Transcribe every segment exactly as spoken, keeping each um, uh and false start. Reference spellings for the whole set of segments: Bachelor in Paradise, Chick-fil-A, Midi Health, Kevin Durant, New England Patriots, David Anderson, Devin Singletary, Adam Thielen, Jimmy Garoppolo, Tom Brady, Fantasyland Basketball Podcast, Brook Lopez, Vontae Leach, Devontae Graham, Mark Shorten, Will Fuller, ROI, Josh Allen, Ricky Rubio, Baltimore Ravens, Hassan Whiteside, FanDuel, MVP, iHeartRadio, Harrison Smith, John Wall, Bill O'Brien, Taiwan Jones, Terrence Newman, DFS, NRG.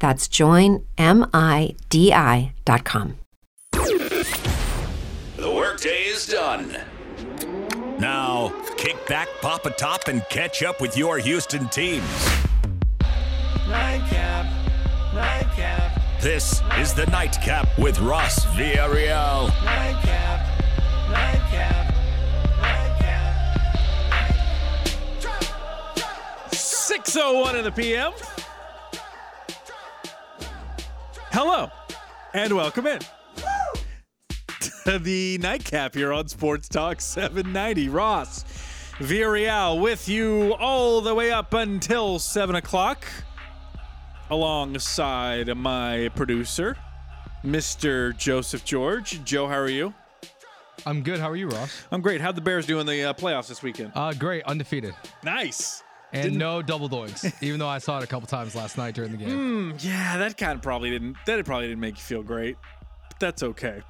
That's join midi dot com. The workday is done. Now, kick back, pop a top, and catch up with your Houston teams. Nightcap, Nightcap. This is the Nightcap with Ross Villarreal. Nightcap, Nightcap, Nightcap. six oh one in the P M. Hello, and welcome in. The Nightcap here on Sports Talk seven ninety. Ross Villarreal with you all the way up until seven o'clock, alongside my producer, Mister Joseph George. Joe, how are you? I'm good. How are you, Ross? I'm great. How'd the Bears do in the uh, playoffs this weekend? Uh, great. Undefeated. Nice. And didn't... no double doinks, even though I saw it a couple times last night during the game. Mm, yeah, that kind of probably didn't, that probably didn't make you feel great, but that's okay.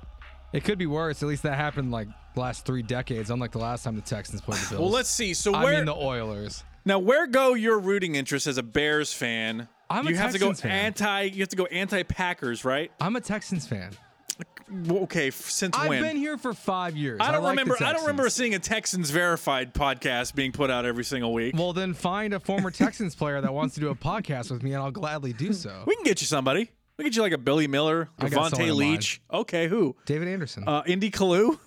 It could be worse. At least that happened like the last three decades, unlike the last time the Texans played the Bills. Well, let's see. So where, I mean the Oilers. Now, where go your rooting interest as a Bears fan? I'm you a have Texans to go fan. Anti. You have to go anti-Packers, right? I'm a Texans fan. Okay, since I've when? I've been here for five years. I don't I like remember. I don't remember seeing a Texans Verified podcast being put out every single week. Well, then find a former Texans player that wants to do a podcast with me, and I'll gladly do so. We can get you somebody. Look at you like a Billy Miller, a Vontae Leach. Okay, who? David Anderson. Uh, Indy Kalu?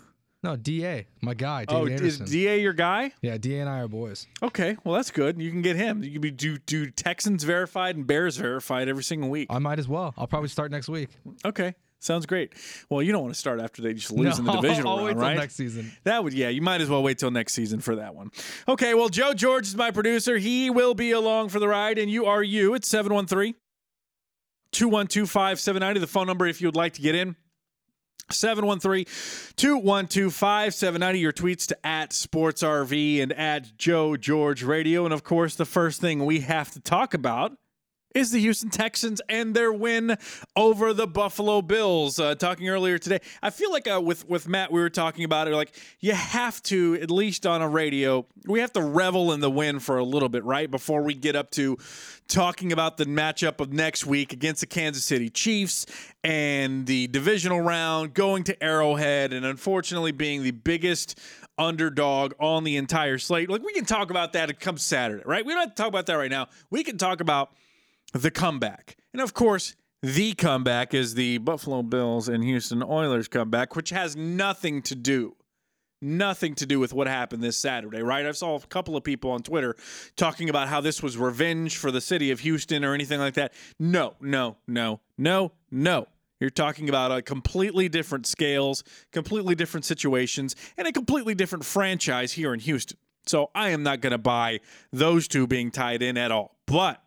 No, D A, my guy, David oh, Anderson. Oh, is D A your guy? Yeah, D A and I are boys. Okay, well, that's good. You can get him. You can be do, do Texans Verified and Bears Verified every single week. I might as well. I'll probably start next week. Okay, sounds great. Well, you don't want to start after they just lose no, in the divisional round, right? I'll wait till next season. That would, yeah, you might as well wait till next season for that one. Okay, well, Joe George is my producer. He will be along for the ride, and you are you. It's seven one three. two one two, five seven nine zero, the phone number if you would like to get in. seven one three, two one two, five seven nine zero. Your tweets to at SportsRV and at Joe George Radio. And, of course, the first thing we have to talk about is the Houston Texans and their win over the Buffalo Bills. Uh, talking earlier today, I feel like uh, with, with Matt, we were talking about it. Like, you have to, at least on a radio, we have to revel in the win for a little bit, right? Before we get up to talking about the matchup of next week against the Kansas City Chiefs and the divisional round, going to Arrowhead, and unfortunately being the biggest underdog on the entire slate. Like, we can talk about that come Saturday, right? We don't have to talk about that right now. We can talk about the comeback. And of course, the comeback is the Buffalo Bills and Houston Oilers comeback, which has nothing to do, nothing to do with what happened this Saturday, right? I saw a couple of people on Twitter talking about how this was revenge for the city of Houston or anything like that. No, no, no, no, no. You're talking about a completely different scales, completely different situations, and a completely different franchise here in Houston. So I am not going to buy those two being tied in at all. But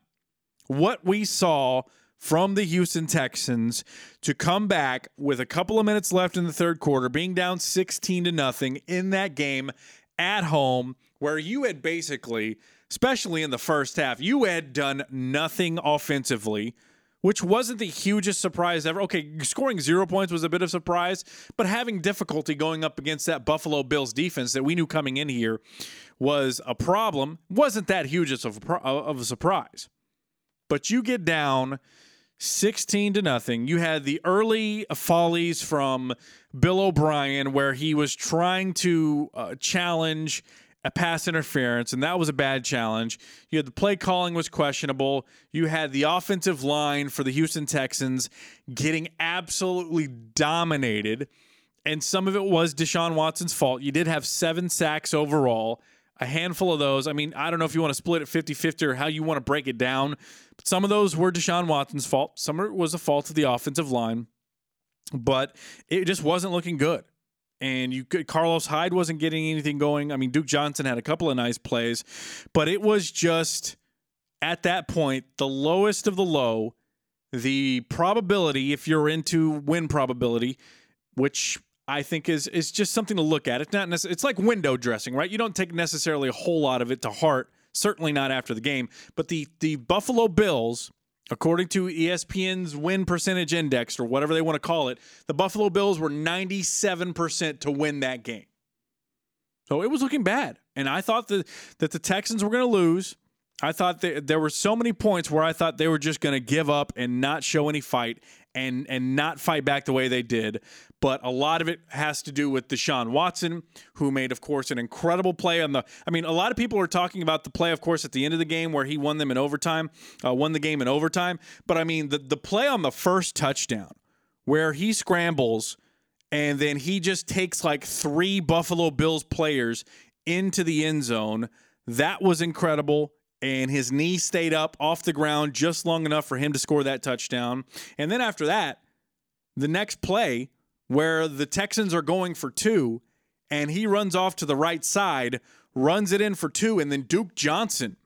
what we saw from the Houston Texans to come back with a couple of minutes left in the third quarter, being down sixteen to nothing in that game at home, where you had basically, especially in the first half, you had done nothing offensively, which wasn't the hugest surprise ever. Okay, scoring zero points was a bit of a surprise, but having difficulty going up against that Buffalo Bills defense that we knew coming in here was a problem. Wasn't that huge of a surprise. But you get down sixteen to nothing. You had the early follies from Bill O'Brien, where he was trying to uh, challenge a pass interference, and that was a bad challenge. You had the play calling was questionable. You had the offensive line for the Houston Texans getting absolutely dominated, and some of it was Deshaun Watson's fault. You did have seven sacks overall, a handful of those. I mean, I don't know if you want to split it fifty-fifty or how you want to break it down, but some of those were Deshaun Watson's fault. Some of it was the fault of the offensive line, but it just wasn't looking good. And you could, Carlos Hyde wasn't getting anything going. I mean, Duke Johnson had a couple of nice plays, but it was just at that point, the lowest of the low, the probability, if you're into win probability, which I think is, is just something to look at. It's not necess- It's like window dressing, right? You don't take necessarily a whole lot of it to heart, certainly not after the game, but the, the Buffalo Bills, according to E S P N's win percentage index, or whatever they want to call it, the Buffalo Bills were ninety-seven percent to win that game. So it was looking bad. And I thought that, that the Texans were going to lose. I thought that there were so many points where I thought they were just going to give up and not show any fight and, and not fight back the way they did. But a lot of it has to do with Deshaun Watson, who made, of course, an incredible play on the – I mean, a lot of people are talking about the play, of course, at the end of the game where he won them in overtime, uh, won the game in overtime. But, I mean, the, the play on the first touchdown where he scrambles and then he just takes like three Buffalo Bills players into the end zone, that was incredible. And his knee stayed up off the ground just long enough for him to score that touchdown. And then after that, the next play – where the Texans are going for two, and he runs off to the right side, runs it in for two, and then Duke Johnson,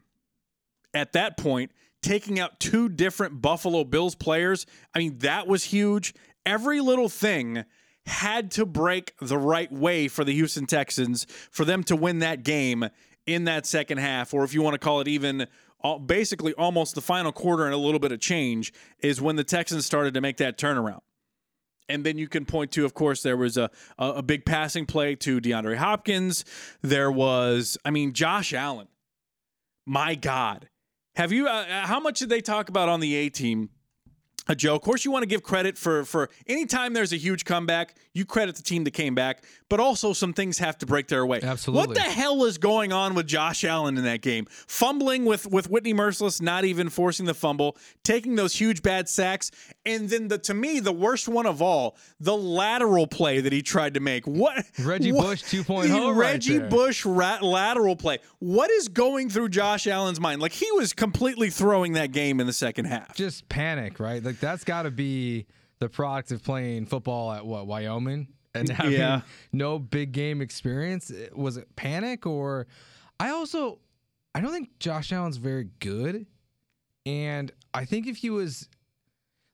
at that point, taking out two different Buffalo Bills players. I mean, that was huge. Every little thing had to break the right way for the Houston Texans for them to win that game in that second half, or if you want to call it even basically almost the final quarter and a little bit of change, is when the Texans started to make that turnaround. And then you can point to, of course, there was a, a big passing play to DeAndre Hopkins. There was, I mean, Josh Allen. My God. Have you, uh, how much did they talk about on the A-team, uh, Joe? Of course, you want to give credit for, for any time there's a huge comeback, you credit the team that came back, but also some things have to break their way. Absolutely. What the hell is going on with Josh Allen in that game? Fumbling with, with Whitney Merciless, not even forcing the fumble, taking those huge bad sacks, and then, the, to me, the worst one of all, the lateral play that he tried to make. What Reggie what, Bush two point oh the right Reggie there. Bush rat, lateral play. What is going through Josh Allen's mind? Like, he was completely throwing that game in the second half. Just panic, right? Like, that's got to be the product of playing football at, what, Wyoming? And having yeah. no big game experience. Was it panic? Or I also, I don't think Josh Allen's very good. And I think if he was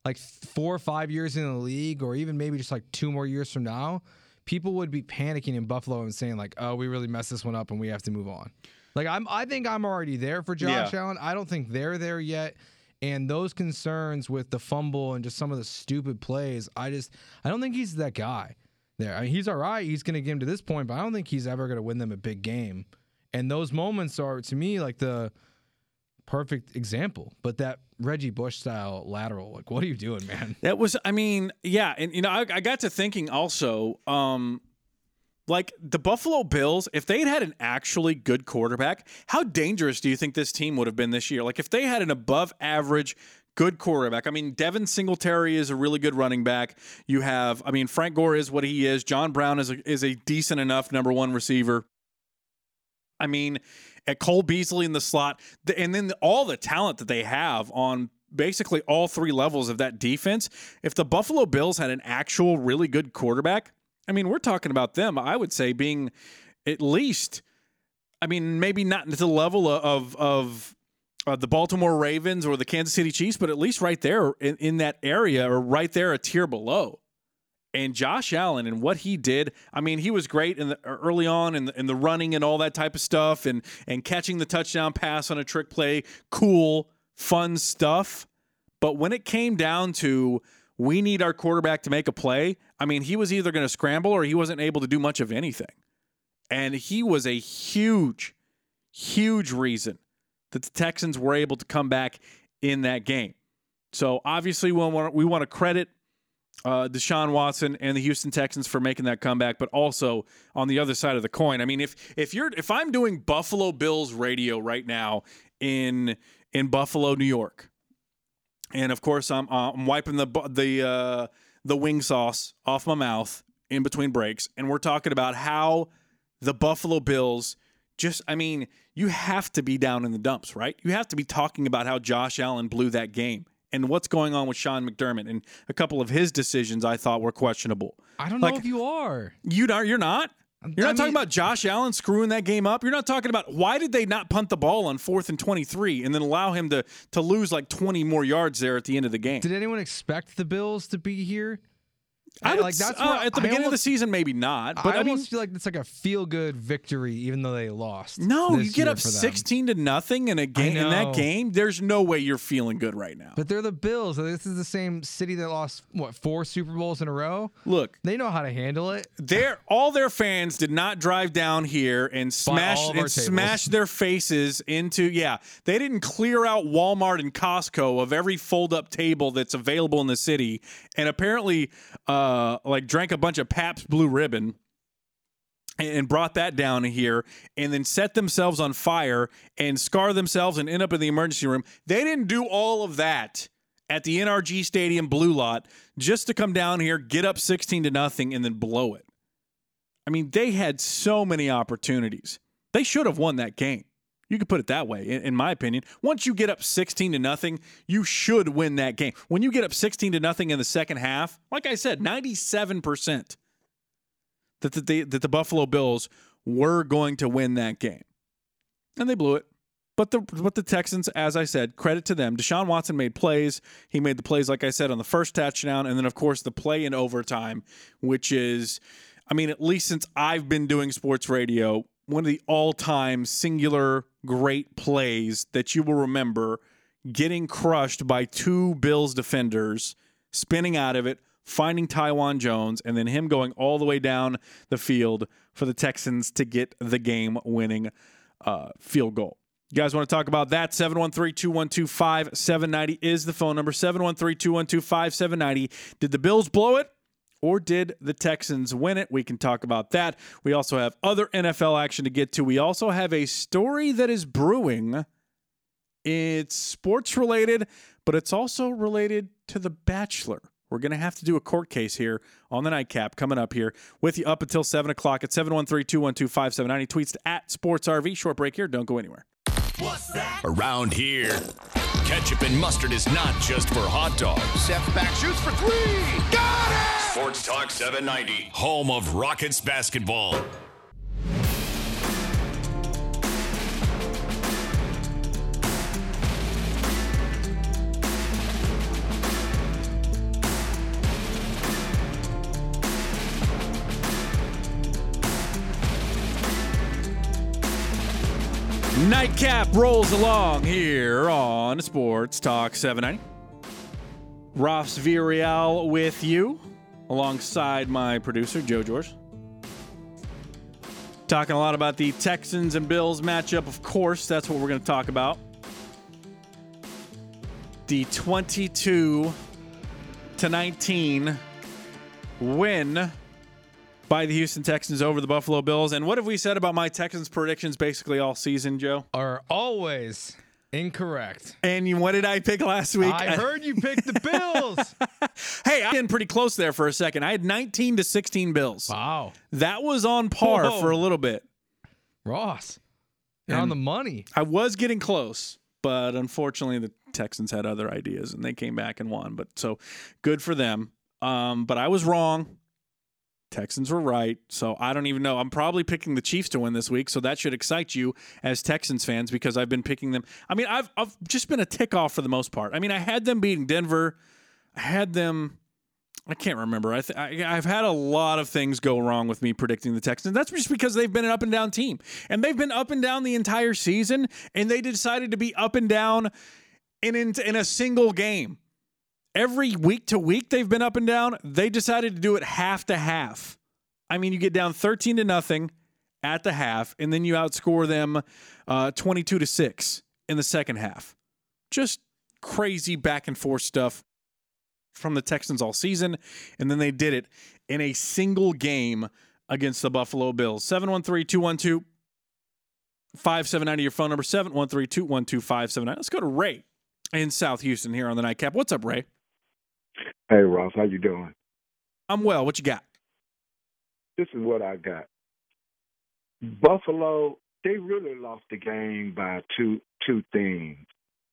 like four or five years in the league, or even maybe just like two more years from now, people would be panicking in Buffalo and saying like, oh, we really messed this one up and we have to move on. Like, I'm, I think I'm already there for Josh yeah. Allen. I don't think they're there yet. And those concerns with the fumble and just some of the stupid plays, I just, I don't think he's that guy. There, I mean, he's all right. He's going to get him to this point, but I don't think he's ever going to win them a big game. And those moments are, to me, like the perfect example. But that Reggie Bush style lateral, like, what are you doing, man? That was, I mean, yeah. And, you know, I, I got to thinking also, um, like the Buffalo Bills, if they'd had an actually good quarterback, how dangerous do you think this team would have been this year? Like, if they had an above average good quarterback. I mean, Devin Singletary is a really good running back. You have, I mean, Frank Gore is what he is. John Brown is a, is a decent enough number one receiver. I mean, at Cole Beasley in the slot, and then all the talent that they have on basically all three levels of that defense. If the Buffalo Bills had an actual really good quarterback, I mean, we're talking about them, I would say, being at least, I mean, maybe not to the level of, of, Uh, the Baltimore Ravens or the Kansas City Chiefs, but at least right there in, in that area, or right there a tier below. And Josh Allen and what he did, I mean, he was great in the, early on in the, in the running and all that type of stuff, and and catching the touchdown pass on a trick play, cool, fun stuff. But when it came down to, we need our quarterback to make a play, I mean, he was either going to scramble or he wasn't able to do much of anything. And he was a huge, huge reason that the Texans were able to come back in that game. So obviously we want, we want to credit uh, Deshaun Watson and the Houston Texans for making that comeback, but also on the other side of the coin. I mean, if if you're if I'm doing Buffalo Bills radio right now in in Buffalo, New York, and of course I'm uh, I'm wiping the the uh, the wing sauce off my mouth in between breaks, and we're talking about how the Buffalo Bills just, I mean, you have to be down in the dumps, right? You have to be talking about how Josh Allen blew that game and what's going on with Sean McDermott. And a couple of his decisions I thought were questionable. I don't like, know if you are. You are, you're not? You're not I talking mean, about Josh Allen screwing that game up? You're not talking about why did they not punt the ball on fourth and twenty-three and then allow him to to lose like twenty more yards there at the end of the game? Did anyone expect the Bills to be here? I would, like that's uh, at the I beginning almost, of the season, maybe not. But I, I almost mean, feel like it's like a feel-good victory, even though they lost. No, you get up sixteen to nothing in a game in that game. There's no way you're feeling good right now. But they're the Bills. This is the same city that lost what four Super Bowls in a row. Look, they know how to handle it. Their all their fans did not drive down here and smash and smash their faces into. Yeah, they didn't clear out Walmart and Costco of every fold-up table that's available in the city, and apparently. Uh, Uh, like drank a bunch of Pabst Blue Ribbon and brought that down here and then set themselves on fire and scar themselves and end up in the emergency room. They didn't do all of that at the N R G Stadium Blue Lot just to come down here, get up sixteen to nothing and then blow it. I mean, they had so many opportunities. They should have won that game. You could put it that way, in, in my opinion. Once you get up sixteen to nothing, you should win that game. When you get up sixteen to nothing in the second half, like I said, ninety-seven percent that the, the, that the Buffalo Bills were going to win that game. And they blew it. But the but the Texans, as I said, credit to them. Deshaun Watson made plays. He made the plays, like I said, on the first touchdown. And then, of course, the play in overtime, which is, I mean, at least since I've been doing sports radio, one of the all-time singular great plays that you will remember, getting crushed by two Bills defenders, spinning out of it, finding Taiwan Jones, and then him going all the way down the field for the Texans to get the game-winning uh, field goal. You guys want to talk about that? seven one three, two one two, five seven nine zero is the phone number. seven one three, two one two, five seven nine zero. Did the Bills blow it? Or did the Texans win it? We can talk about that. We also have other N F L action to get to. We also have a story that is brewing. It's sports related, but it's also related to The Bachelor. We're going to have to do a court case here on The Nightcap coming up here with you up until seven o'clock at seven one three, two one two, five seven nine zero. Tweets to at SportsRV. Short break here. Don't go anywhere. What's that? Around here, ketchup and mustard is not just for hot dogs. Step back, shoots for three. Got it! Sports Talk seven ninety, home of Rockets basketball. Nightcap rolls along here on Sports Talk seven ninety. Ross Villarreal with you, alongside my producer, Joe George. Talking a lot about the Texans and Bills matchup, of course. That's what we're going to talk about. The twenty-two to nineteen win by the Houston Texans over the Buffalo Bills. And what have we said about my Texans predictions basically all season, Joe? Are always incorrect. And what did I pick last week? I heard you picked the Bills. Hey, I've been pretty close there for a second. I had nineteen to sixteen Bills. Wow. That was on par Whoa. for a little bit. Ross, you're and on the money. I was getting close, but unfortunately the Texans had other ideas and they came back and won. But so good for them. Um, but I was wrong. Texans were right, so I don't even know. I'm probably picking the Chiefs to win this week, so that should excite you as Texans fans because I've been picking them. I mean, I've I've just been a tick off for the most part. I mean, I had them beating Denver. I had them – I can't remember. I th- I, I've had a lot of things go wrong with me predicting the Texans. That's just because they've been an up-and-down team, and they've been up and down the entire season, and they decided to be up and down in in, in a single game. Every week to week they've been up and down. They decided to do it half to half. I mean, you get down thirteen to nothing at the half, and then you outscore them uh, twenty-two to six in the second half. Just crazy back and forth stuff. from the Texans all season, and then they did it in a single game against the Buffalo Bills. seven one three, two one two, five seven nine zero, your phone number, seven one three, two one two, five seven nine zero. Let's go to Ray in South Houston here on the Nightcap. What's up, Ray? Hey, Ross. How you doing? I'm well. What you got? This is what I got. Buffalo, they really lost the game by two two things.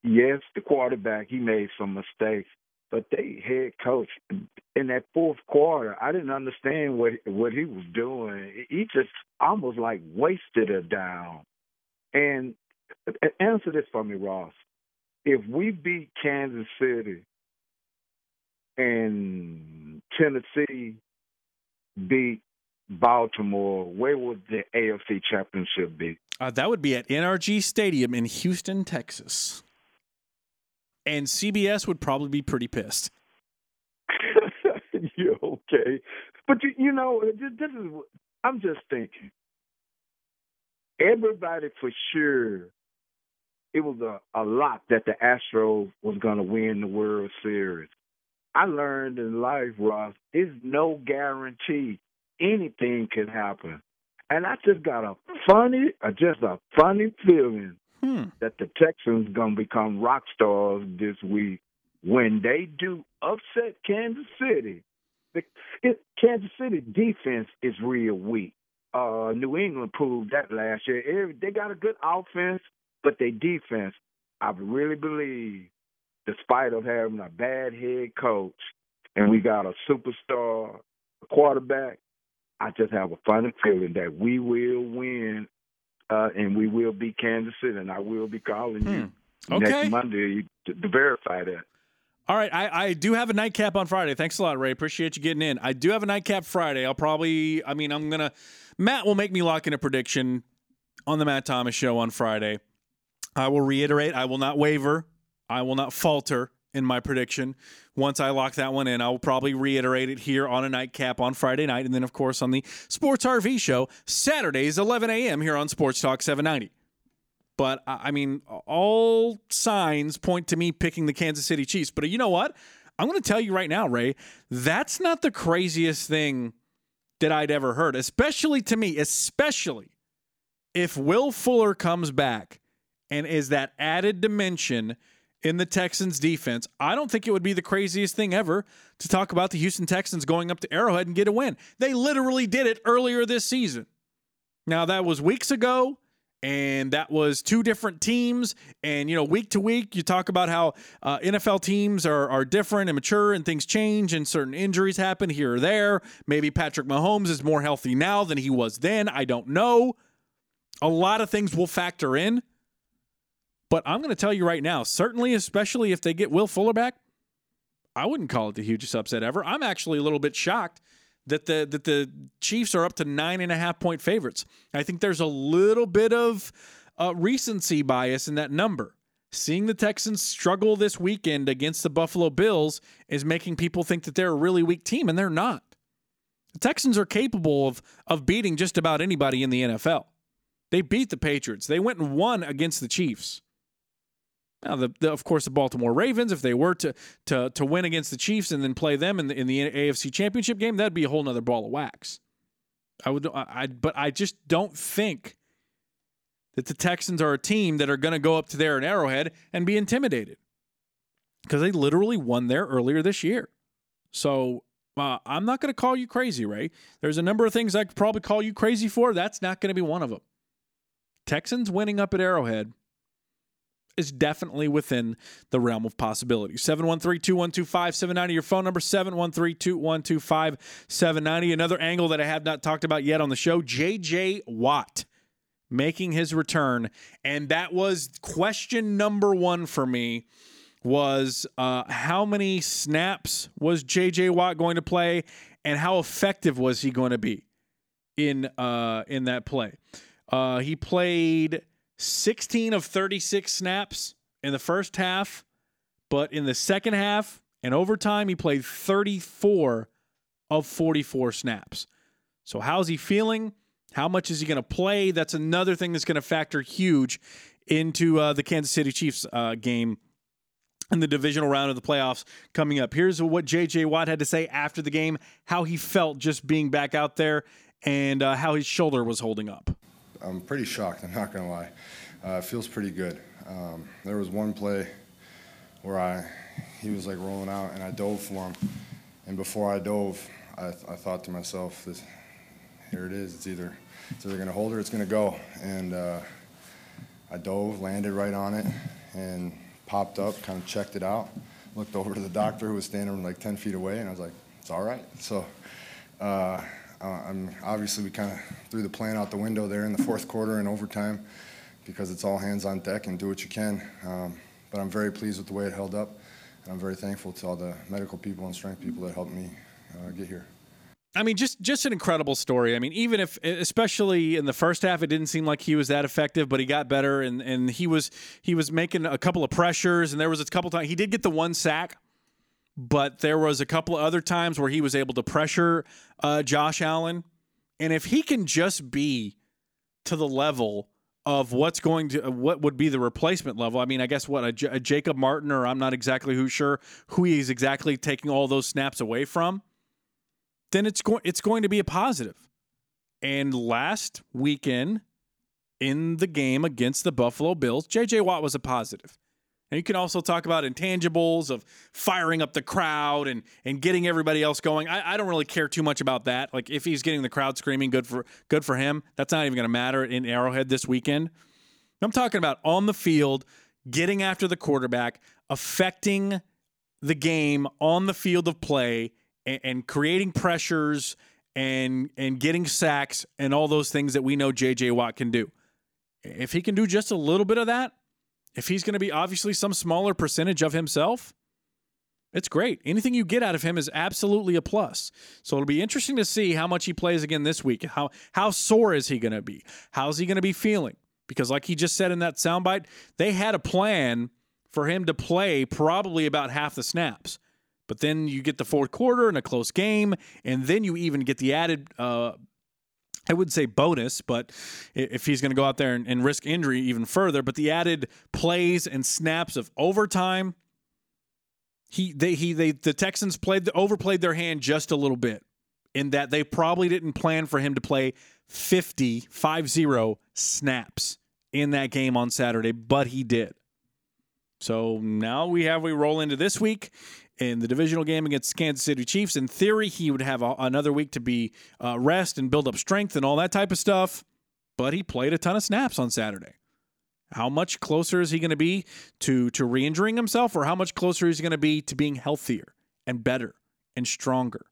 Yes, the quarterback, he made some mistakes, but they head coach in that fourth quarter, I didn't understand what what he was doing. He just almost like wasted it down. And answer this for me, Ross. If we beat Kansas City and Tennessee beat Baltimore, where would the A F C Championship be? Uh, that would be at N R G Stadium in Houston, Texas. And C B S would probably be pretty pissed. You're okay. But, you, you know, this is, I'm just thinking. Everybody for sure, it was a, a lot that the Astros was going to win the World Series. I learned in life, Ross, it's no guarantee. Anything can happen. And I just got a funny, uh, just a funny feeling hmm. that the Texans going to become rock stars this week when they do upset Kansas City. The it, Kansas City defense is real weak. Uh, New England proved that last year. They got a good offense, but their defense, I really believe, despite of having a bad head coach and we got a superstar quarterback, I just have a funny feeling that we will win uh, and we will beat Kansas City, and I will be calling hmm. you okay. next Monday to, to verify that. All right. I, I do have a nightcap on Friday. Thanks a lot, Ray. Appreciate you getting in. I do have a nightcap Friday. I'll probably – I mean, I'm going to – Matt will make me lock in a prediction on the Matt Thomas Show on Friday. I will reiterate, I will not waver. I will not falter in my prediction. Once I lock that one in, I will probably reiterate it here on a nightcap on Friday night, and then, of course, on the Sports R V Show, Saturdays, eleven a.m. here on Sports Talk seven ninety. But, I mean, all signs point to me picking the Kansas City Chiefs. But you know what? I'm going to tell you right now, Ray, that's not the craziest thing that I'd ever heard, especially to me, especially if Will Fuller comes back and is that added dimension in the Texans defense. I don't think it would be the craziest thing ever to talk about the Houston Texans going up to Arrowhead and get a win. They literally did it earlier this season. Now, that was weeks ago, and that was two different teams. And, you know, week to week, you talk about how uh, N F L teams are, are different and mature and things change and certain injuries happen here or there. Maybe Patrick Mahomes is more healthy now than he was then. I don't know. A lot of things will factor in. But I'm going to tell you right now, certainly, especially if they get Will Fuller back, I wouldn't call it the hugest upset ever. I'm actually a little bit shocked that the that the Chiefs are up to nine and a half point favorites. I think there's a little bit of uh, recency bias in that number. Seeing the Texans struggle this weekend against the Buffalo Bills is making people think that they're a really weak team, and they're not. The Texans are capable of of beating just about anybody in the N F L. They beat the Patriots. They went and won against the Chiefs. Now, the, the, of course, the Baltimore Ravens, if they were to to to win against the Chiefs and then play them in the in the A F C Championship game, that'd be a whole nother ball of wax. I would, I, I but I just don't think that the Texans are a team that are going to go up to there in Arrowhead and be intimidated because they literally won there earlier this year. So uh, I'm not going to call you crazy, Ray. There's a number of things I could probably call you crazy for. That's not going to be one of them. Texans winning up at Arrowhead is definitely within the realm of possibility. seven one three, two one two, five seven nine zero, your phone number, seven one three, two one two, five seven nine zero. Another angle that I have not talked about yet on the show, J J. Watt making his return. And that was question number one for me was uh, how many snaps was J J. Watt going to play and how effective was he going to be in, uh, in that play? Uh, he played sixteen of thirty-six snaps in the first half, but in the second half and overtime, he played thirty-four of forty-four snaps. So how's he feeling? How much is he going to play? That's another thing that's going to factor huge into uh, the Kansas City Chiefs uh, game in the divisional round of the playoffs coming up. Here's what J J. Watt had to say after the game, how he felt just being back out there, and uh, how his shoulder was holding up. I'm pretty shocked, I'm not going to lie. Uh, it feels pretty good. Um, there was one play where I he was like rolling out, and I dove for him. And before I dove, I, th- I thought to myself, this, here it is. It's either it's either going to hold or it's going to go. And uh, I dove, landed right on it, and popped up, kind of checked it out, looked over to the doctor who was standing like ten feet away, and I was like, it's all right. So uh, I'm obviously we kind of threw the plan out the window there in the fourth quarter and overtime, because it's all hands on deck and do what you can. Um, but I'm very pleased with the way it held up, and I'm very thankful to all the medical people and strength people that helped me uh, get here. I mean, just just an incredible story. I mean, even if, especially in the first half, it didn't seem like he was that effective, but he got better, and, and he was he was making a couple of pressures, and there was a couple times he did get the one sack, but there was a couple of other times where he was able to pressure uh, Josh Allen. And if he can just be to the level of what's going to, what would be the replacement level. I mean, I guess what, a, J- a Jacob Martin, or I'm not exactly who sure who he's exactly taking all those snaps away from, then it's going, it's going to be a positive. And last weekend in the game against the Buffalo Bills, J J. Watt was a positive. And you can also talk about intangibles of firing up the crowd and, and getting everybody else going. I, I don't really care too much about that. Like, if he's getting the crowd screaming, good for good for him. That's not even going to matter in Arrowhead this weekend. I'm talking about on the field, getting after the quarterback, affecting the game on the field of play, and, and creating pressures and and getting sacks and all those things that we know J J. Watt can do. If he can do just a little bit of that, if he's going to be obviously some smaller percentage of himself, it's great. Anything you get out of him is absolutely a plus. So it'll be interesting to see how much he plays again this week. How how sore is he going to be? How's he going to be feeling? Because like he just said in that soundbite, they had a plan for him to play probably about half the snaps. But then you get the fourth quarter and a close game, and then you even get the added uh I wouldn't say bonus, but if he's going to go out there and, and risk injury even further, but the added plays and snaps of overtime, he they he they the Texans played the, overplayed their hand just a little bit, in that they probably didn't plan for him to play fifty, five zero snaps in that game on Saturday, but he did. So now we have we roll into this week. In the divisional game against Kansas City Chiefs, in theory, he would have a, another week to be uh, rest and build up strength and all that type of stuff. But he played a ton of snaps on Saturday. How much closer is he going to be to to re-injuring himself, or how much closer is he going to be to being healthier and better and stronger?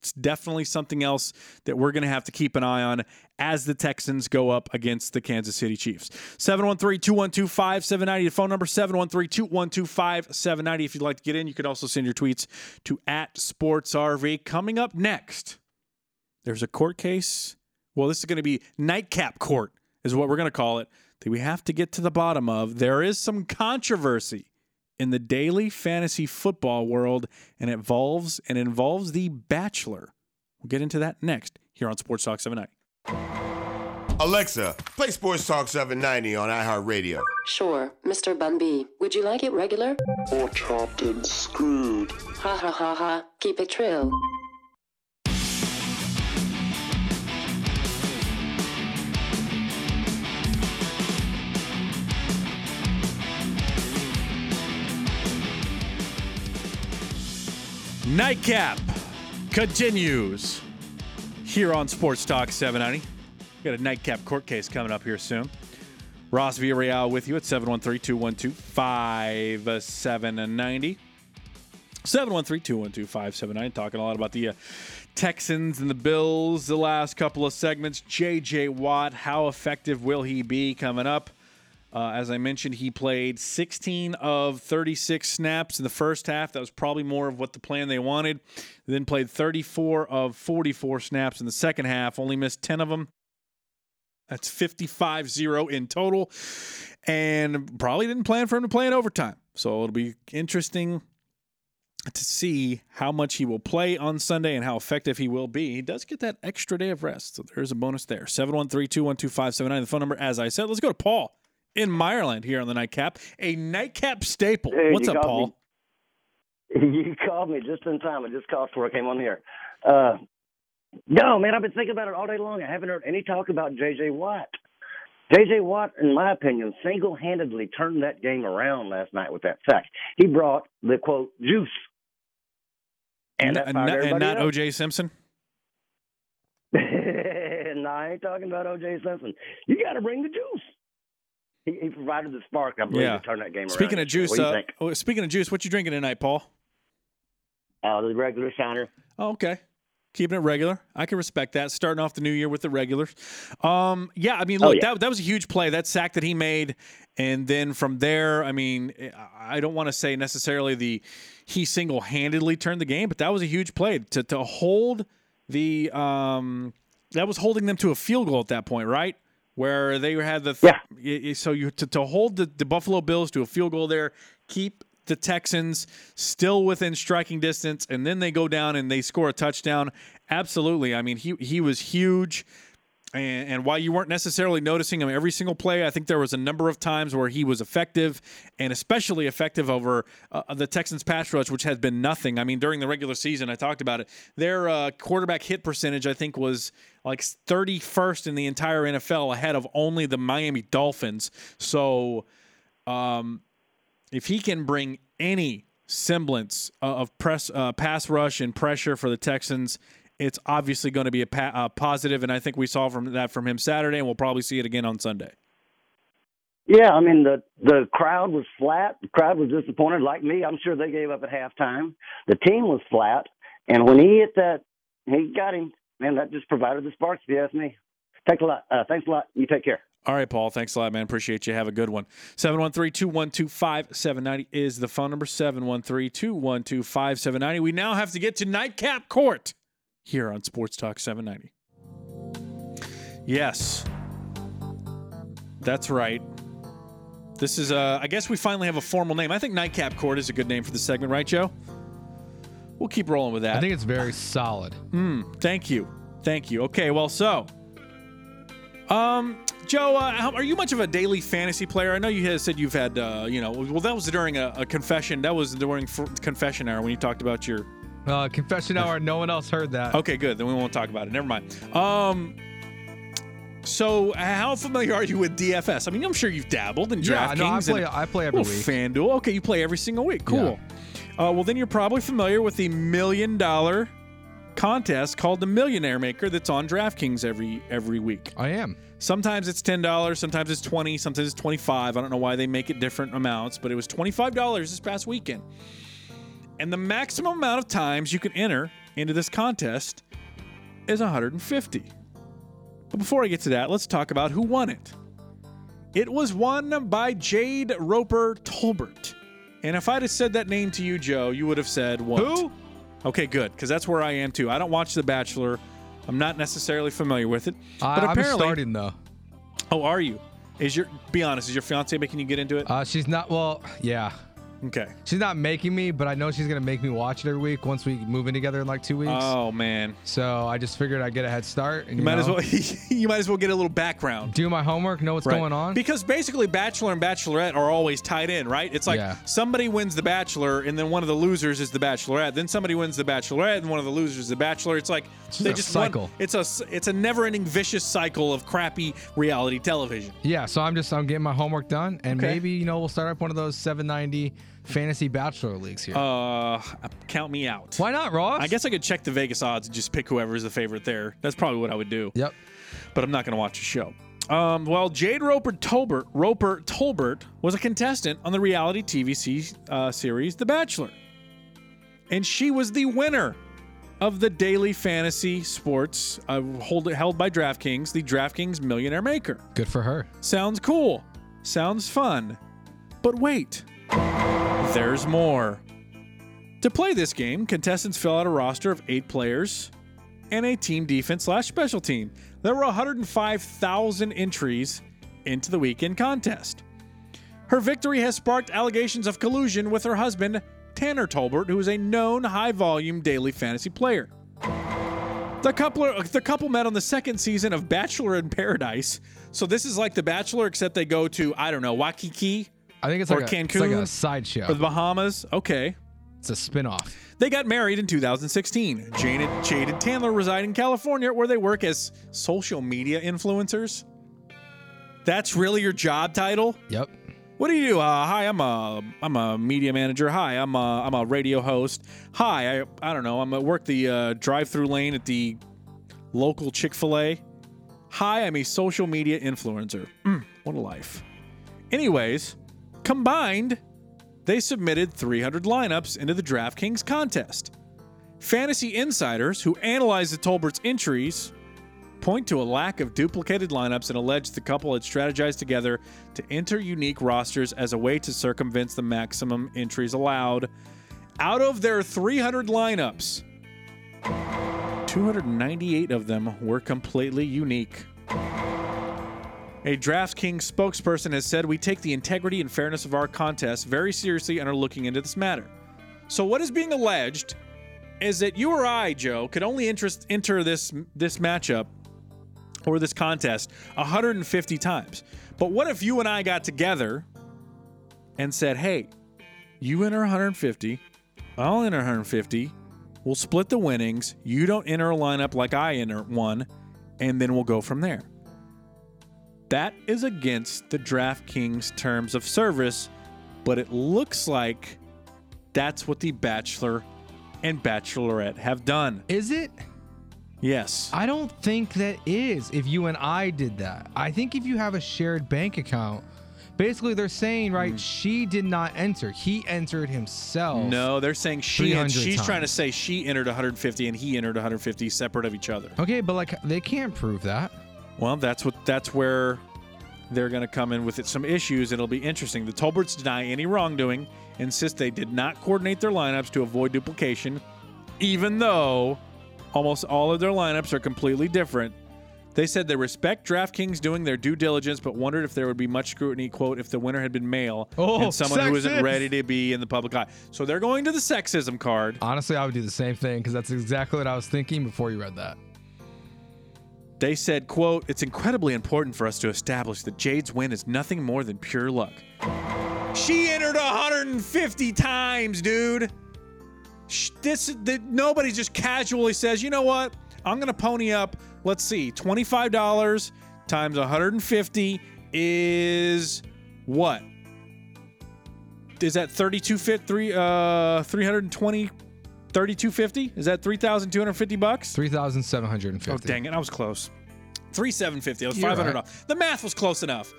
It's definitely something else that we're going to have to keep an eye on as the Texans go up against the Kansas City Chiefs. seven one three, two one two, five seven nine zero, the phone number, seven one three, two one two, five seven nine zero. If you'd like to get in, you can also send your tweets to at SportsRV. Coming up next, there's a court case. Well, this is going to be Nightcap Court is what we're going to call it, that we have to get to the bottom of. There is some controversy in the daily fantasy football world, and it involves, and involves The Bachelor. We'll get into that next here on Sports Talk seven ninety. Alexa, play Sports Talk seven ninety on iHeartRadio. Sure, Mister Bumby, would you like it regular? Or chopped and screwed? Ha ha ha ha, keep it trill. Nightcap continues here on Sports Talk seven ninety. We've got a Nightcap court case coming up here soon. Ross Villarreal with you at seven one three, two one two, five seven nine zero. seven one three, two one two, five seven nine zero. Talking a lot about the uh, Texans and the Bills the last couple of segments. J J. Watt, how effective will he be coming up? Uh, as I mentioned, he played sixteen of thirty-six snaps in the first half. That was probably more of what the plan they wanted. Then played thirty-four of forty-four snaps in the second half. Only missed ten of them. That's fifty-five zero in total. And probably didn't plan for him to play in overtime. So it'll be interesting to see how much he will play on Sunday and how effective he will be. He does get that extra day of rest. So there's a bonus there. seven one three, two one two, five seven nine. The phone number, as I said. Let's go to Paul in Meyerland here on the Nightcap, a Nightcap staple. Hey, what's up, Paul? Me. You called me just in time. I just called before I came on here. Uh, no, man, I've been thinking about it all day long. I haven't heard any talk about J J. Watt. J J. Watt, in my opinion, single-handedly turned that game around last night with that sack. He brought the, quote, juice. And, and, and, and not O J. Simpson? No, I ain't talking about O J. Simpson. You got to bring the juice. He, he provided the spark, I believe, yeah. to turn that game speaking around. Speaking of juice, uh, oh, speaking of juice, what you drinking tonight, Paul? Uh, the regular Shiner. Oh, okay. Keeping it regular. I can respect that. Starting off the new year with the regulars. Um, yeah, I mean, look, oh, yeah. that that was a huge play. That sack that he made. And then from there, I mean, I don't want to say necessarily the he single-handedly turned the game, but that was a huge play. To to hold the um, – that was holding them to a field goal at that point, right? Where they had the th- – yeah. So you to, to hold the, the Buffalo Bills to a field goal there, keep – the Texans still within striking distance, and then they go down and they score a touchdown. Absolutely. I mean, he he was huge. And, and while you weren't necessarily noticing him every single play, I think there was a number of times where he was effective, and especially effective over uh, the Texans' pass rush, which has been nothing. I mean, during the regular season, I talked about it. Their uh, quarterback hit percentage, I think, was like thirty-first in the entire N F L, ahead of only the Miami Dolphins. So, um, if he can bring any semblance of press, uh, pass rush and pressure for the Texans, it's obviously going to be a pa- uh, positive, and I think we saw from that from him Saturday, and we'll probably see it again on Sunday. Yeah, I mean, the, the crowd was flat. The crowd was disappointed, like me. I'm sure they gave up at halftime. The team was flat, and when he hit that, he got him. Man, that just provided the sparks, if you ask me. Thanks a lot. Uh, thanks a lot. You take care. All right, Paul. Thanks a lot, man. Appreciate you. Have a good one. seven one three, two one two, five seven nine zero is the phone number. seven one three, two one two, five seven nine zero. We now have to get to Nightcap Court here on Sports Talk seven ninety. Yes. That's right. This is, uh, I guess we finally have a formal name. I think Nightcap Court is a good name for the segment, right, Joe? We'll keep rolling with that. I think it's very solid. Mm, thank you. Thank you. Okay, well, so... Um... Joe, uh, how, are you much of a daily fantasy player? I know you had said you've had, uh, you know, well, that was during a, a confession. That was during for, confession hour when you talked about your... Uh, confession hour. No one else heard that. Okay, good. Then we won't talk about it. Never mind. Um, so how familiar are you with D F S? I mean, I'm sure you've dabbled in yeah, DraftKings. No, I, play, I play every week. FanDuel. Okay, you play every single week. Cool. Yeah. Uh, well, then you're probably familiar with the million-dollar contest called the Millionaire Maker that's on DraftKings every every week. I am. Sometimes it's ten dollars, sometimes it's twenty dollars, sometimes it's twenty-five dollars. I don't know why they make it different amounts, but it was twenty-five dollars this past weekend. And the maximum amount of times you can enter into this contest is one hundred fifty. But before I get to that, let's talk about who won it. It was won by Jade Roper Tolbert. And if I'd have said that name to you, Joe, you would have said what? Who? Okay, good, because that's where I am, too. I don't watch The Bachelor. I'm not necessarily familiar with it. But uh, I'm starting, though. Oh, are you? Is your Be honest, is your fiancée making you get into it? Uh, she's not. Well, yeah. Okay. She's not making me, but I know she's going to make me watch it every week once we move in together in like two weeks. Oh, man. So I just figured I'd get a head start. And, you, you, might know, as well, you might as well get a little background. Do my homework, know what's right. going on. Because basically Bachelor and Bachelorette are always tied in, right? It's like yeah. somebody wins The Bachelor, and then one of the losers is The Bachelorette. Then somebody wins The Bachelorette, and one of the losers is The Bachelor. It's like it's they just cycle. Won. It's a It's a never-ending vicious cycle of crappy reality television. Yeah, so I'm just I'm getting my homework done, and okay. maybe you know we'll start up one of those seven ninety fantasy bachelor leagues here. Uh, count me out. Why not, Ross? I guess I could check the Vegas odds and just pick whoever's the favorite there. That's probably what I would do. Yep. But I'm not going to watch the show. Um, well, Jade Roper Tolbert, Roper Tolbert was a contestant on the reality T V uh, series The Bachelor. And she was the winner of the daily fantasy sports uh, hold, held by DraftKings, the DraftKings Millionaire Maker. Good for her. Sounds cool. Sounds fun. But wait. There's more. To play this game, contestants fill out a roster of eight players and a team defense slash special team. There were one hundred five thousand entries into the weekend contest. Her victory has sparked allegations of collusion with her husband, Tanner Tolbert, who is a known high-volume daily fantasy player. The couple, the couple met on the second season of Bachelor in Paradise. So this is like The Bachelor, except they go to, I don't know, Waikiki? I think it's or like a, Cancun, it's like a sideshow. Or the Bahamas. Okay. It's a spinoff. They got married in two thousand sixteen. Jane and, Jade and Chandler reside in California, where they work as social media influencers. That's really your job title? Yep. What do you do? Uh, hi, I'm a I'm a media manager. Hi, I'm a I'm a radio host. Hi, I I don't know. I'm at work the uh, drive-through lane at the local Chick-fil-A. Hi, I'm a social media influencer. Mm, what a life. Anyways, combined, they submitted three hundred lineups into the DraftKings contest. Fantasy insiders who analyzed the Tolbert's entries point to a lack of duplicated lineups and allege the couple had strategized together to enter unique rosters as a way to circumvent the maximum entries allowed. Out of their three hundred lineups, two hundred ninety-eight of them were completely unique. A DraftKings spokesperson has said, "We take the integrity and fairness of our contest very seriously and are looking into this matter." So what is being alleged is that you or I, Joe, could only interest, enter this this matchup or this contest one hundred fifty times. But what if you and I got together and said, hey, you enter one hundred fifty, I'll enter one hundred fifty, we'll split the winnings, you don't enter a lineup like I enter one, and then we'll go from there. That is against the DraftKings terms of service, but it looks like that's what The Bachelor and Bachelorette have done. Is it? Yes. I don't think that is if you and I did that. I think if you have a shared bank account, basically they're saying, right, mm. she did not enter. He entered himself. No, they're saying she and she's times. Trying to say she entered one hundred fifty and he entered one hundred fifty separate of each other. Okay, but like they can't prove that. Well, that's what that's where they're going to come in with it, some issues. It'll be interesting. The Tolberts deny any wrongdoing, insist they did not coordinate their lineups to avoid duplication, even though almost all of their lineups are completely different. They said they respect DraftKings doing their due diligence, but wondered if there would be much scrutiny, quote, if the winner had been male oh, and someone sexist. Who isn't ready to be in the public eye. So they're going to the sexism card. Honestly, I would do the same thing because that's exactly what I was thinking before you read that. They said, quote, it's incredibly important for us to establish that Jade's win is nothing more than pure luck. She entered one hundred fifty times, dude. This, the, nobody just casually says, you know what? I'm going to pony up, let's see, twenty-five dollars times one hundred fifty is what? Is that thirty-two fifty, three, uh, three twenty? thirty-two fifty? Is that three thousand two hundred fifty bucks? three thousand seven hundred fifty. Oh, dang it. I was close. three thousand seven hundred fifty. I was five hundred right. off. The math was close enough.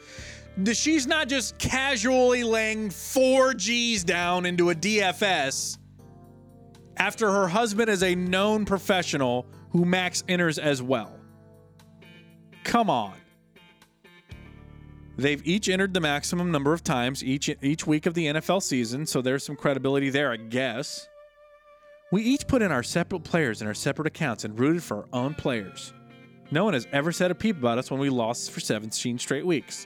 She's not just casually laying four G's down into a D F S after her husband is a known professional who max enters as well. Come on. They've each entered the maximum number of times each each week of the N F L season, so there's some credibility there, I guess. We each put in our separate players in our separate accounts and rooted for our own players. No one has ever said a peep about us when we lost for seventeen straight weeks.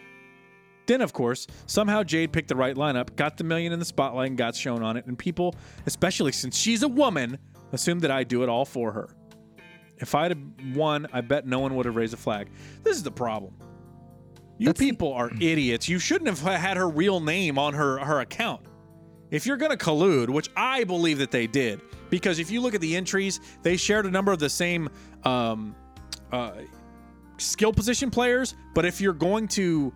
Then, of course, somehow Jade picked the right lineup, got the million in the spotlight, and got shown on it, and people, especially since she's a woman, assumed that I do it all for her. If I had won, I bet no one would have raised a flag. This is the problem. You That's people are idiots. You shouldn't have had her real name on her, her account. If you're going to collude, which I believe that they did, because if you look at the entries, they shared a number of the same um, uh, skill position players. But if you're going to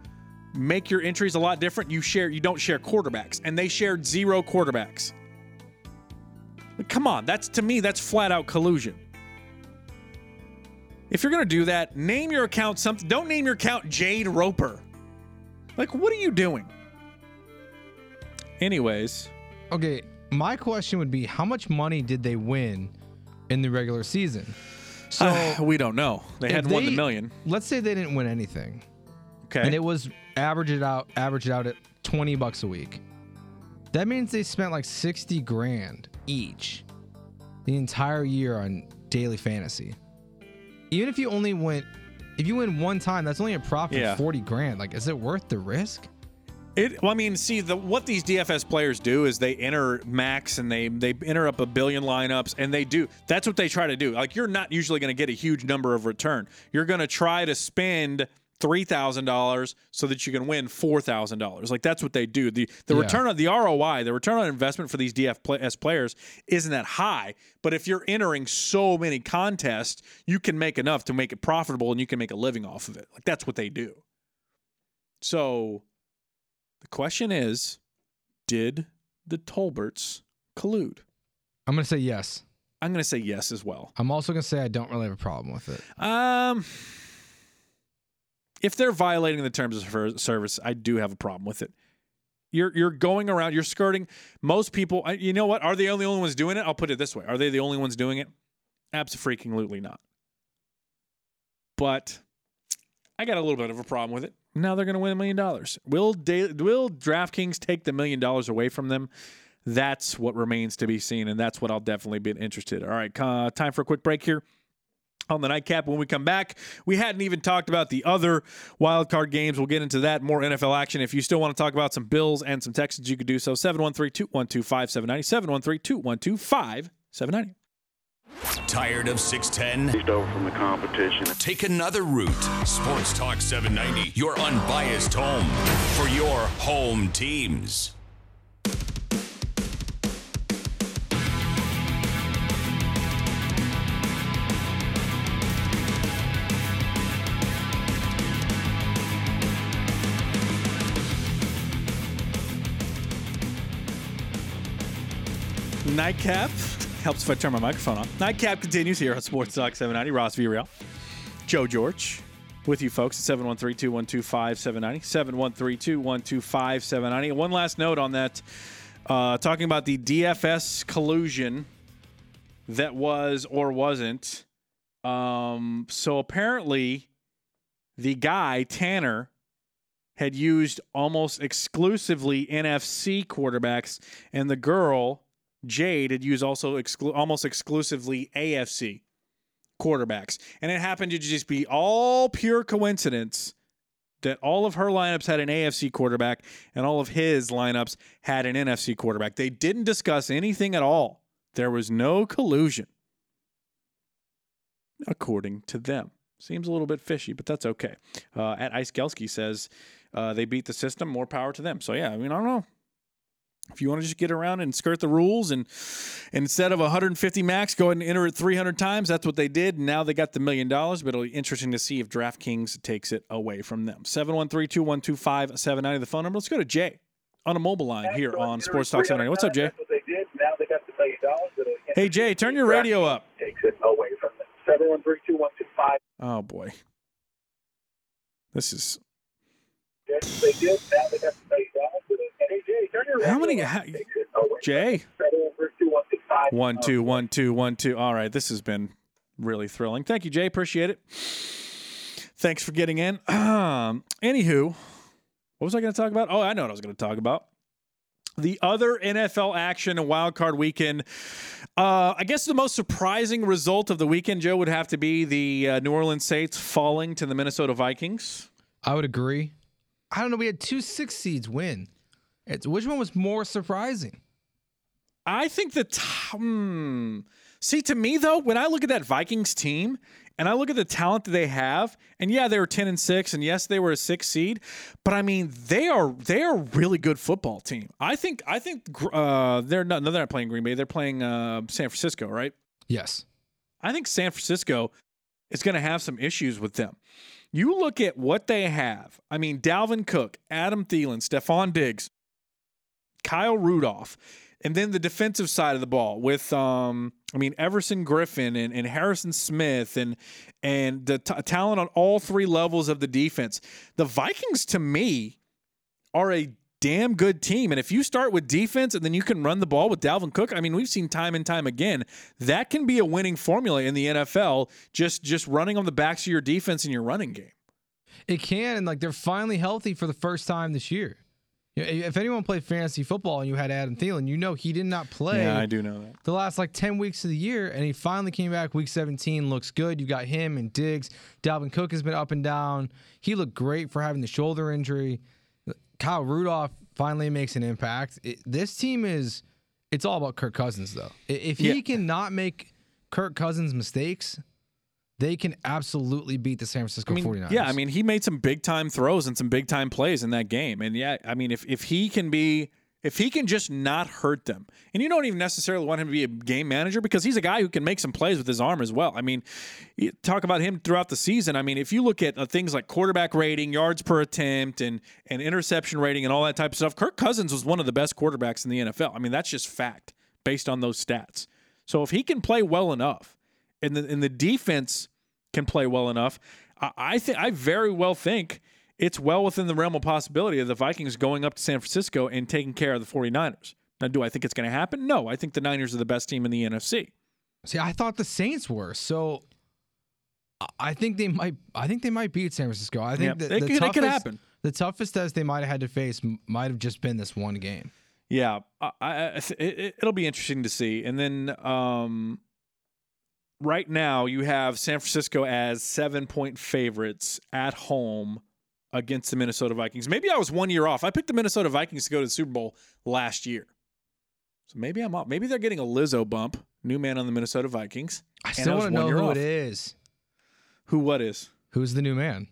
make your entries a lot different, you share you don't share quarterbacks, and they shared zero quarterbacks. Come on, that's to me that's flat out collusion. If you're gonna do that, name your account something. Don't name your account Jade Roper. Like, what are you doing? Anyways, okay. My question would be, how much money did they win in the regular season? So uh, we don't know. They hadn't won the million. Let's say they didn't win anything. Okay. And it was averaged out, averaged out at twenty bucks a week. That means they spent like sixty grand each the entire year on daily fantasy. Even if you only went, if you win one time, that's only a profit yeah. of forty grand. Like, is it worth the risk? It, well, I mean, see, the, what these D F S players do is they enter max and they they enter up a billion lineups, and they do. That's what they try to do. Like, you're not usually going to get a huge number of return. You're going to try to spend three thousand dollars so that you can win four thousand dollars. Like, that's what they do. The the yeah. return on the R O I, the return on investment for these D F S players isn't that high, but if you're entering so many contests, you can make enough to make it profitable and you can make a living off of it. Like, that's what they do. So the question is, did the Tolberts collude? I'm going to say yes. I'm going to say yes as well. I'm also going to say I don't really have a problem with it. Um, if they're violating the terms of service, I do have a problem with it. You're you're going around, you're skirting. Most people, you know what? Are they the only ones doing it? I'll put it this way. Are they the only ones doing it? Abso-freaking-lutely not. But I got a little bit of a problem with it. Now they're going to win a million dollars. Will da- will DraftKings take the million dollars away from them? That's what remains to be seen, and that's what I'll definitely be interested in. All right, uh, time for a quick break here on the Nightcap. When we come back, we hadn't even talked about the other wildcard games. We'll get into that, more N F L action. If you still want to talk about some Bills and some Texans, you can do so. seven one three, two one two, five seven nine zero. seven one three, two one two, five seven nine zero. Tired of six ten? He's over from the competition. Take another route. Sports Talk seven ninety, your unbiased home for your home teams. Nightcap. Helps if I turn my microphone on. Nightcap continues here on Sports Talk seven ninety. Ross Villarreal, Joe George, with you folks at seven one three, two one two, five seven nine zero. seven one three, two one two, five seven nine zero. One last note on that, uh, talking about the D F S collusion that was or wasn't. Um, so apparently the guy, Tanner, had used almost exclusively N F C quarterbacks, and the girl, Jade, had used also exclu- almost exclusively A F C quarterbacks. And it happened to just be all pure coincidence that all of her lineups had an A F C quarterback and all of his lineups had an N F C quarterback. They didn't discuss anything at all. There was no collusion, according to them. Seems a little bit fishy, but that's okay. Uh, at Ice Gelsky says uh, they beat the system. More power to them. So, yeah, I mean, I don't know. If you want to just get around and skirt the rules and, and instead of one hundred fifty max, go ahead and enter it three hundred times. That's what they did. Now they got the million dollars, but it'll be interesting to see if DraftKings takes it away from them. seven one three, two one two, five seven nine zero, the phone number. Let's go to Jay on a mobile line here on Sports Talk seven ninety. What's up, Jay? That's what they did. Now they got the million dollars. Hey, Jay, turn your radio up. Takes it away from them. seven one three, two one two, five. Oh, boy. This is... That's what they did. Now they got the million dollars. How many? How, Jay? One, two, one, two, one, two. All right. This has been really thrilling. Thank you, Jay. Appreciate it. Thanks for getting in. Um, anywho, what was I going to talk about? Oh, I know what I was going to talk about. The other N F L action and wildcard weekend. Uh, I guess the most surprising result of the weekend, Joe, would have to be the uh, New Orleans Saints falling to the Minnesota Vikings. I would agree. I don't know. We had two six seeds win. It's, which one was more surprising? I think the t- hmm. See, to me, though, when I look at that Vikings team and I look at the talent that they have, and yeah, they were ten and six, and yes, they were a six seed, but I mean, they are they are a really good football team. I think I think uh, they're not. No, they're not playing Green Bay. They're playing uh, San Francisco, right? Yes. I think San Francisco is going to have some issues with them. You look at what they have. I mean, Dalvin Cook, Adam Thielen, Stephon Diggs, Kyle Rudolph, and then the defensive side of the ball with, um, I mean, Everson Griffin and, and Harrison Smith and and the t- talent on all three levels of the defense. The Vikings, to me, are a damn good team. And if you start with defense and then you can run the ball with Dalvin Cook, I mean, we've seen time and time again, that can be a winning formula in the N F L, just, just running on the backs of your defense in your running game. It can, and like they're finally healthy for the first time this year. If anyone played fantasy football and you had Adam Thielen, you know he did not play. Yeah, I do know that. The last like ten weeks of the year, and he finally came back. Week seventeen looks good. You got him and Diggs. Dalvin Cook has been up and down. He looked great for having the shoulder injury. Kyle Rudolph finally makes an impact. It, this team is – it's all about Kirk Cousins, though. If he yeah. cannot make Kirk Cousins' mistakes – they can absolutely beat the San Francisco I mean, 49ers. Yeah, I mean, he made some big-time throws and some big-time plays in that game. And, yeah, I mean, if if he can be – if he can just not hurt them, and you don't even necessarily want him to be a game manager because he's a guy who can make some plays with his arm as well. I mean, you talk about him throughout the season. I mean, if you look at uh, things like quarterback rating, yards per attempt, and and interception rating and all that type of stuff, Kirk Cousins was one of the best quarterbacks in the N F L. I mean, that's just fact based on those stats. So if he can play well enough, and the and the defense can play well enough, I, I think I very well think it's well within the realm of possibility of the Vikings going up to San Francisco and taking care of the 49ers. Now, do I think it's going to happen? No, I think the Niners are the best team in the N F C. See, I thought the Saints were, so I think they might. I think they might beat San Francisco. I think yeah, the, it, the it, toughest, it could happen. The toughest test they might have had to face might have just been this one game. Yeah, I, I, it, it'll be interesting to see. And then. Um, Right now, you have San Francisco as seven-point favorites at home against the Minnesota Vikings. Maybe I was one year off. I picked the Minnesota Vikings to go to the Super Bowl last year. So maybe I'm off. Maybe they're getting a Lizzo bump, new man on the Minnesota Vikings. I still want to know who off. it is. Who what is? Who's the new man?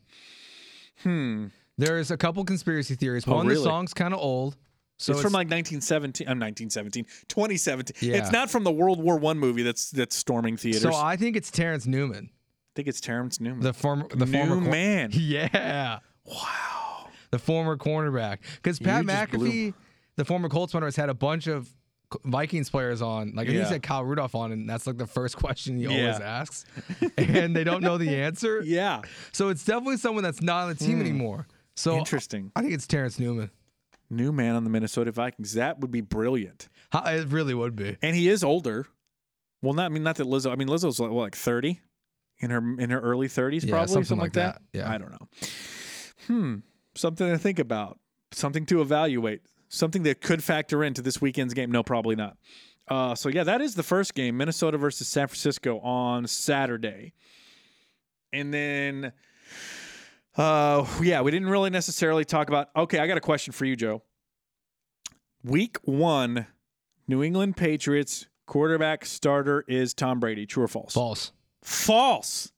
Hmm. There's a couple conspiracy theories. Oh, One, really? The song's kind of old. So it's, it's from like nineteen seventeen. I'm nineteen seventeen. twenty seventeen. Yeah. It's not from the World War One movie that's that's storming theaters. So I think it's Terrence Newman. I think it's Terrence Newman. The former, the New former man. Cor- yeah. Wow. The former cornerback. Because Pat McAfee, the former Colts runner, has had a bunch of Vikings players on. Like I yeah. think he said Kyle Rudolph on, and that's like the first question he yeah. always asks, and they don't know the answer. Yeah. So it's definitely someone that's not on the team hmm. anymore. So interesting. I think it's Terrence Newman. New man on the Minnesota Vikings. That would be brilliant. It really would be. And he is older. Well, not I mean not that Lizzo. I mean Lizzo's like what, like thirty, in her in her early thirties, yeah, probably something, something like that. that. Yeah, I don't know. Hmm, something to think about. Something to evaluate. Something that could factor into this weekend's game. No, probably not. Uh, so yeah, that is the first game: Minnesota versus San Francisco on Saturday, and then. Uh, yeah, we didn't really necessarily talk about... Okay, I got a question for you, Joe. Week one, New England Patriots quarterback starter is Tom Brady. True or false? False. False!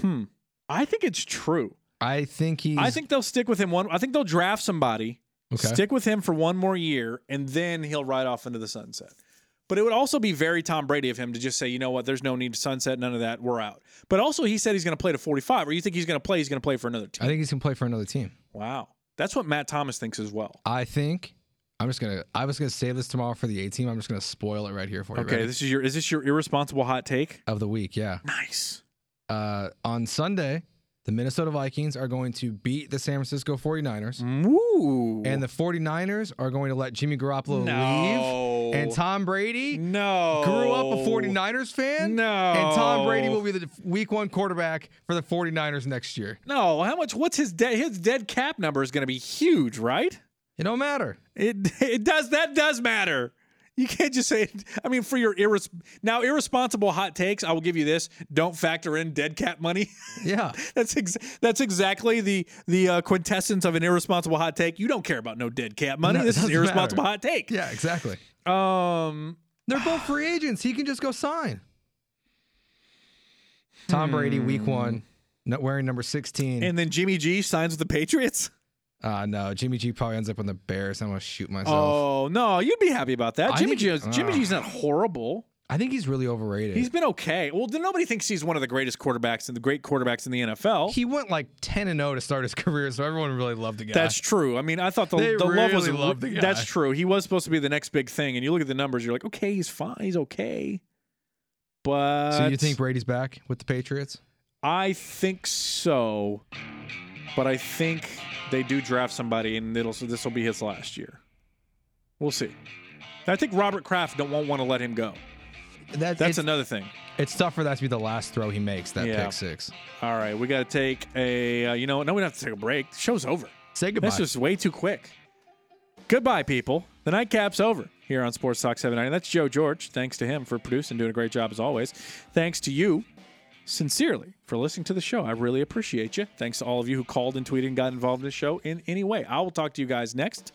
Hmm. I think it's true. I think he's... I think they'll stick with him one... I think they'll draft somebody, okay. stick with him for one more year, and then he'll ride off into the sunset. But it would also be very Tom Brady of him to just say, you know what, there's no need to sunset, none of that, we're out. But also he said he's going to play to forty-five, or you think he's going to play, he's going to play for another team. I think he's going to play for another team. Wow. That's what Matt Thomas thinks as well. I think, I'm just going to, I was going to save this tomorrow for the A team, I'm just going to spoil it right here for you. Okay, ready? This is your, is this your irresponsible hot take? Of the week, yeah. Nice. Uh, on Sunday, the Minnesota Vikings are going to beat the San Francisco forty-niners. Ooh. And the forty-niners are going to let Jimmy Garoppolo no. leave. And Tom Brady no. grew up a forty-niners fan. No. And Tom Brady will be the week one quarterback for the forty-niners next year. No. How much? What's his dead? His dead cap number is going to be huge, right? It don't matter. It it does. That does matter. You can't just say it. I mean, for your irres- now irresponsible hot takes, I will give you this. Don't factor in dead cap money. Yeah. that's ex- that's exactly the the uh, quintessence of an irresponsible hot take. You don't care about no dead cap money. No, this is an irresponsible matter. hot take. Yeah, exactly. Um, They're both free agents. He can just go sign. Tom hmm. Brady, week one, not wearing number sixteen. And then Jimmy G signs with the Patriots? Uh, no, Jimmy G probably ends up on the Bears. I'm going to shoot myself. Oh, no, you'd be happy about that. I Jimmy G, uh, Jimmy G's not horrible. I think he's really overrated. He's been okay. Well, nobody thinks he's one of the greatest quarterbacks and the great quarterbacks in the N F L. He went like ten and oh to start his career, so everyone really loved the guy. That's true. I mean, I thought the, they the really love was loved the guy. That's true. He was supposed to be the next big thing, and you look at the numbers, you're like, okay, he's fine, he's okay. But so you think Brady's back with the Patriots? I think so. But I think they do draft somebody, and it'll so this will be his last year. We'll see. I think Robert Kraft don't won't want to let him go. That, That's another thing. It's tough for that to be the last throw he makes, that yeah. pick six. All right, we got to take a, uh, you know, no, we don't have to take a break. The show's over. Say goodbye. This was way too quick. Goodbye, people. The nightcap's over here on Sports Talk seven ninety. That's Joe George. Thanks to him for producing, doing a great job as always. Thanks to you sincerely for listening to the show. I really appreciate you. Thanks to all of you who called and tweeted and got involved in the show in any way. I will talk to you guys next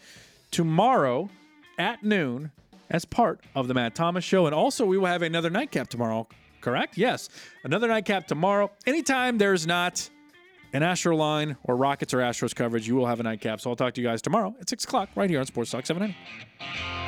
tomorrow at noon as part of the Matt Thomas Show. And also, we will have another nightcap tomorrow, correct? Yes, another nightcap tomorrow. Anytime there's not an Astro line or Rockets or Astros coverage, you will have a nightcap. So I'll talk to you guys tomorrow at six o'clock right here on Sports Talk seven ninety.